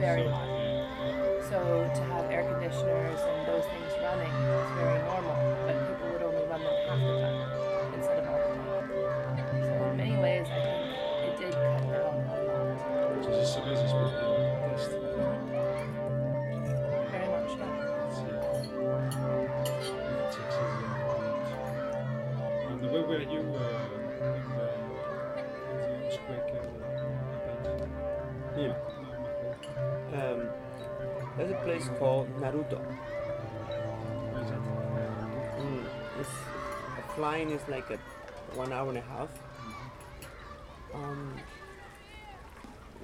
very hot. So to have air conditioners and those things running is very normal, but people would only run them half the time instead of all the time. So in many ways, I think it did cut down a lot. Which is just amazing. Very much, yeah. And where were you in the earthquake? Yeah. There's a place called Naruto. What is that? Flying is like a 1 hour and a half.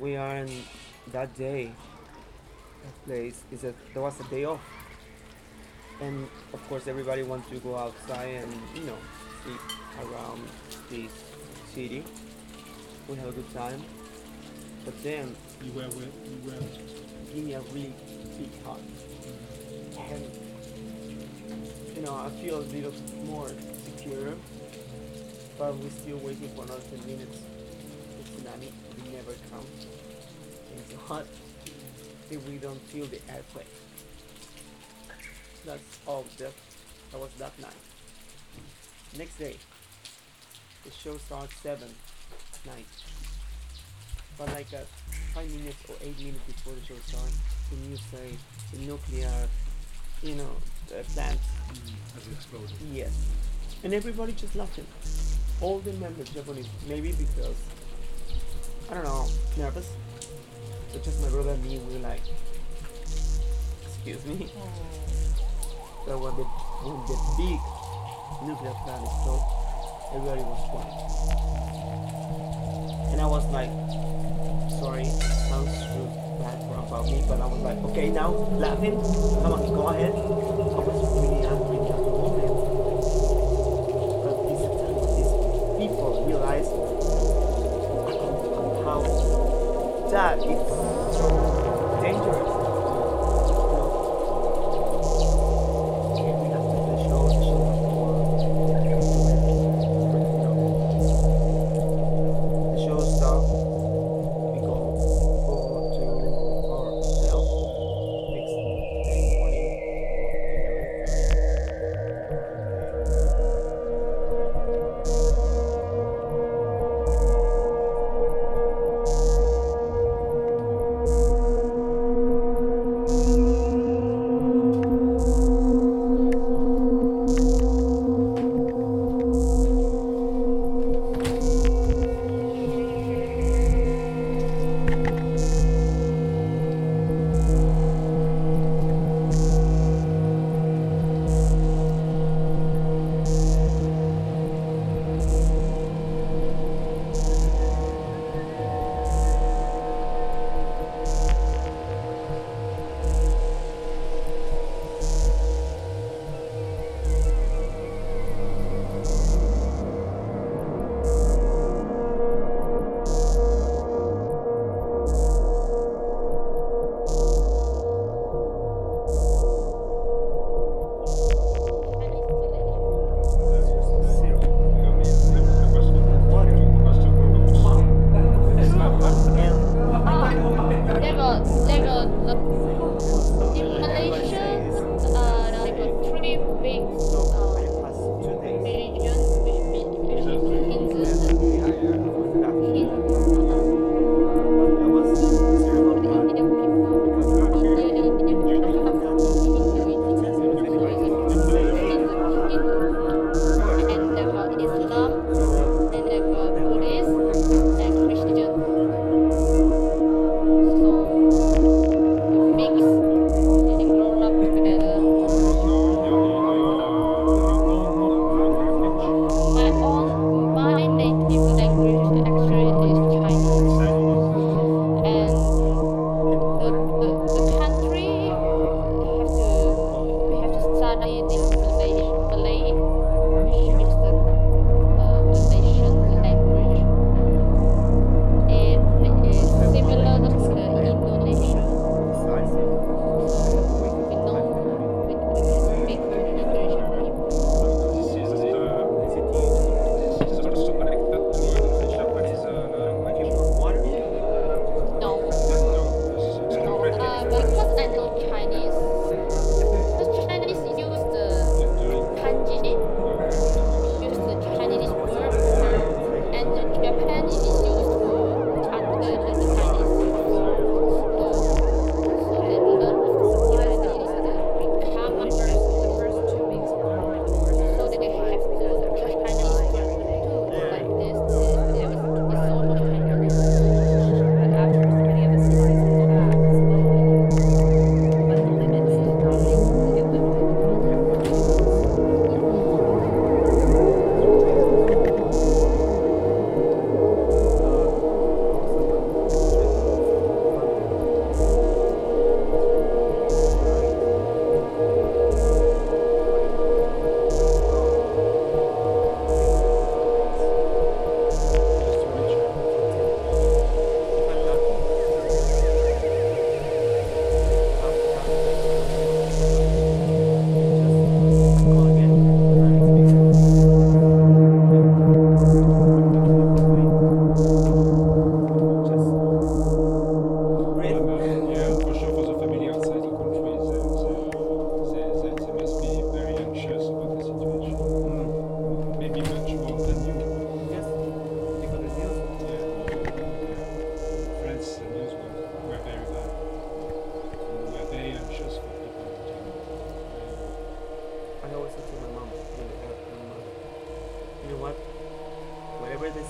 We are in that day. That place is there was a day off, and of course everybody wants to go outside and sleep around the city. We have a good time. But then you were Guinea really big hot, and I feel a little more secure, but we're still waiting for another 10 minutes. The tsunami never comes. It's hot, and we don't feel the earthquake. That's all. That was that night. Next day, the show starts 7 at night. But like 5 minutes or 8 minutes before the show starts, the news say the nuclear, plant has exploded. Yes, and everybody just laughing. All the members Japanese, maybe because I don't know, nervous. So just my brother and me, we were like, excuse me. So when the big nuclear plant exploded, everybody was quiet, and I was like. Sorry, sounds rude, bad about me, but I was like, okay, now laughing, come on, go ahead. I was really angry at the moment, but these people realized how that it's so dangerous.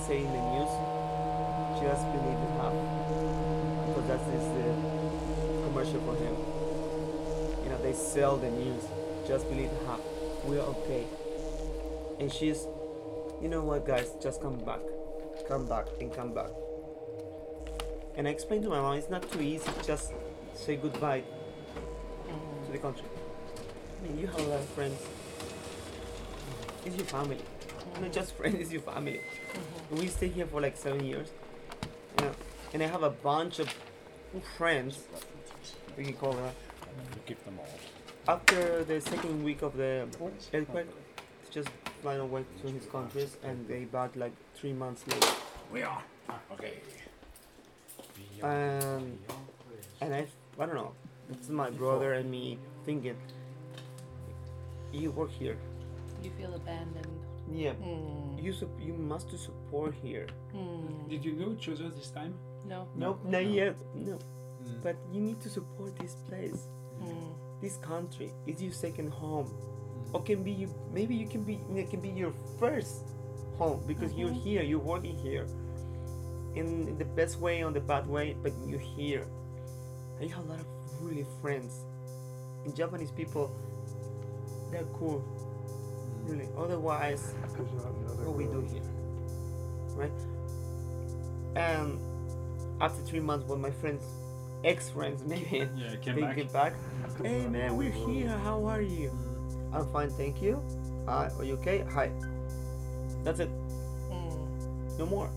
say in the news, just believe in half, because that is the commercial for him. You know, they sell the news, just believe in half, we're okay. And she's, you know what guys, just come back, and come back. And I explained to my mom, it's not too easy to just say goodbye to the country. I mean, you have a lot of friends. It's your family. Not just friends, it's your family. Mm-hmm. We stayed here for like 7 years. You know, and I have a bunch of friends, we can call her. You keep them all. After the second week of the earthquake, it's just flying away to his countries, and they back like 3 months later. We are. Okay. And I don't know, it's my brother and me thinking, you work here. You feel abandoned. Yeah, you must to support here. Did you go Chozo this time? No. Nope, not yet, no. But you need to support this place, this country. It's your second home, or can be you. Maybe you can be. It can be your first home because you're here. You're working here, in the best way, on the bad way. But you're here. I have a lot of really friends, and Japanese people. They're cool. Really, otherwise, what we do here, right? And after 3 months, when my friends, ex-friends maybe, came back. Hey man, we're here. How are you? I'm fine, thank you. Are you okay? Hi. That's it. No more.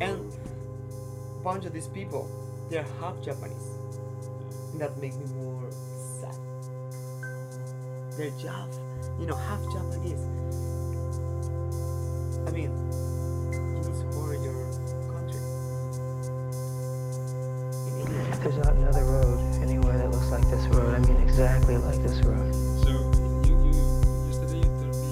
And a bunch of these people, they're half Japanese, and that makes me more sad. Their job, you know, half Japanese. I mean, you need support your country. There's not another road anywhere that looks like this road. I mean, exactly like this road. So, you yesterday you told me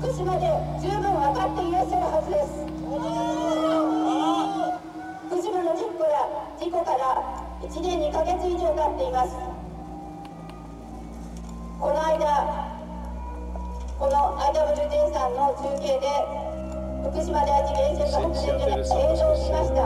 福島で十分分かっていらっしゃるはずです。福島の事故から1年2ヶ月以上経っています。この IWJ さんの中継で福島第一原子力発電所で映像を見ました。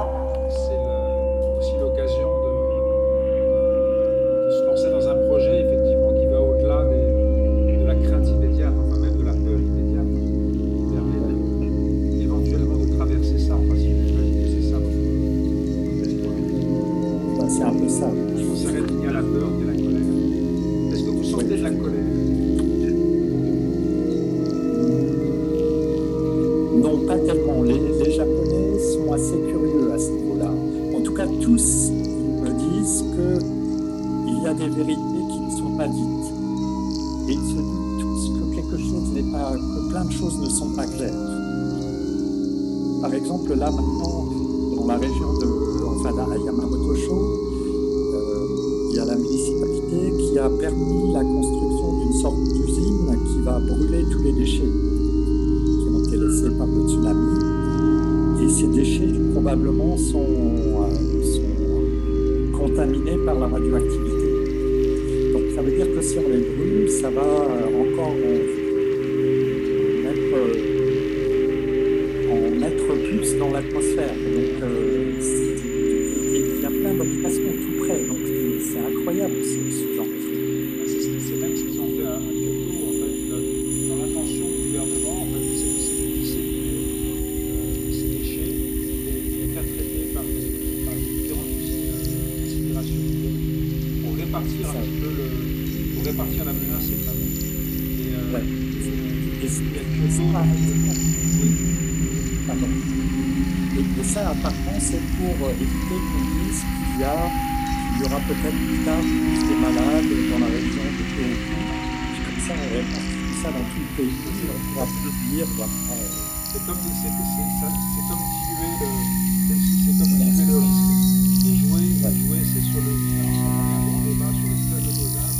Tous me disent qu'il y a des vérités qui ne sont pas dites. Et ils se disent tous que quelque chose n'est pas, que plein de choses ne sont pas claires. Par exemple, là maintenant, dans la région de Yamamoto-cho, il y a la municipalité qui a permis la construction d'une sorte d'usine qui va brûler tous les déchets qui ont été laissés par le tsunami. Et ces déchets probablement sont contaminés par la radioactivité. Donc ça veut dire que si on les brûle, ça va encore en mettre plus dans l'atmosphère. Donc il y a plein d'applications tout près. Donc c'est incroyable ce genre. C'est même ce qu'ils ont fait à Kyoto, en fait, dans l'intention du gouvernement, en fait, partir la menace et pas bon. Et ça, apparemment, c'est pour éviter qu'on dise qu'il y aura peut-être plus tard plus des malades dans la région de Tokyo. Comme ça, on répartit tout ça dans tout le pays. On pourra plus dire. C'est comme diluer le risque. Et jouer, c'est sur le débat sur le stade de dosage.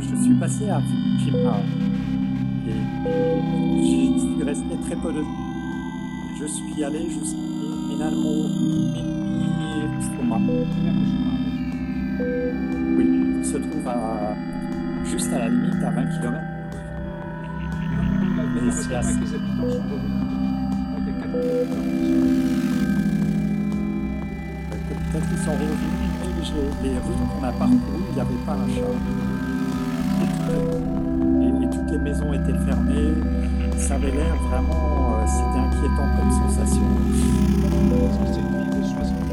je suis passé à Fukushima et j'y suis resté très peu de temps. Je suis allé jusqu'à finalement Fukushima. Oui, il se trouve à, juste à la limite, à 20 km. Mais c'est assez... Peut-être qu'ils sont réunis, mais les routes qu'on a parcourues, il n'y avait pas un chat. Et toutes les maisons étaient fermées. Ça avait l'air vraiment... c'était inquiétant comme sensation. Est-ce que c'est une ville de 60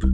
km?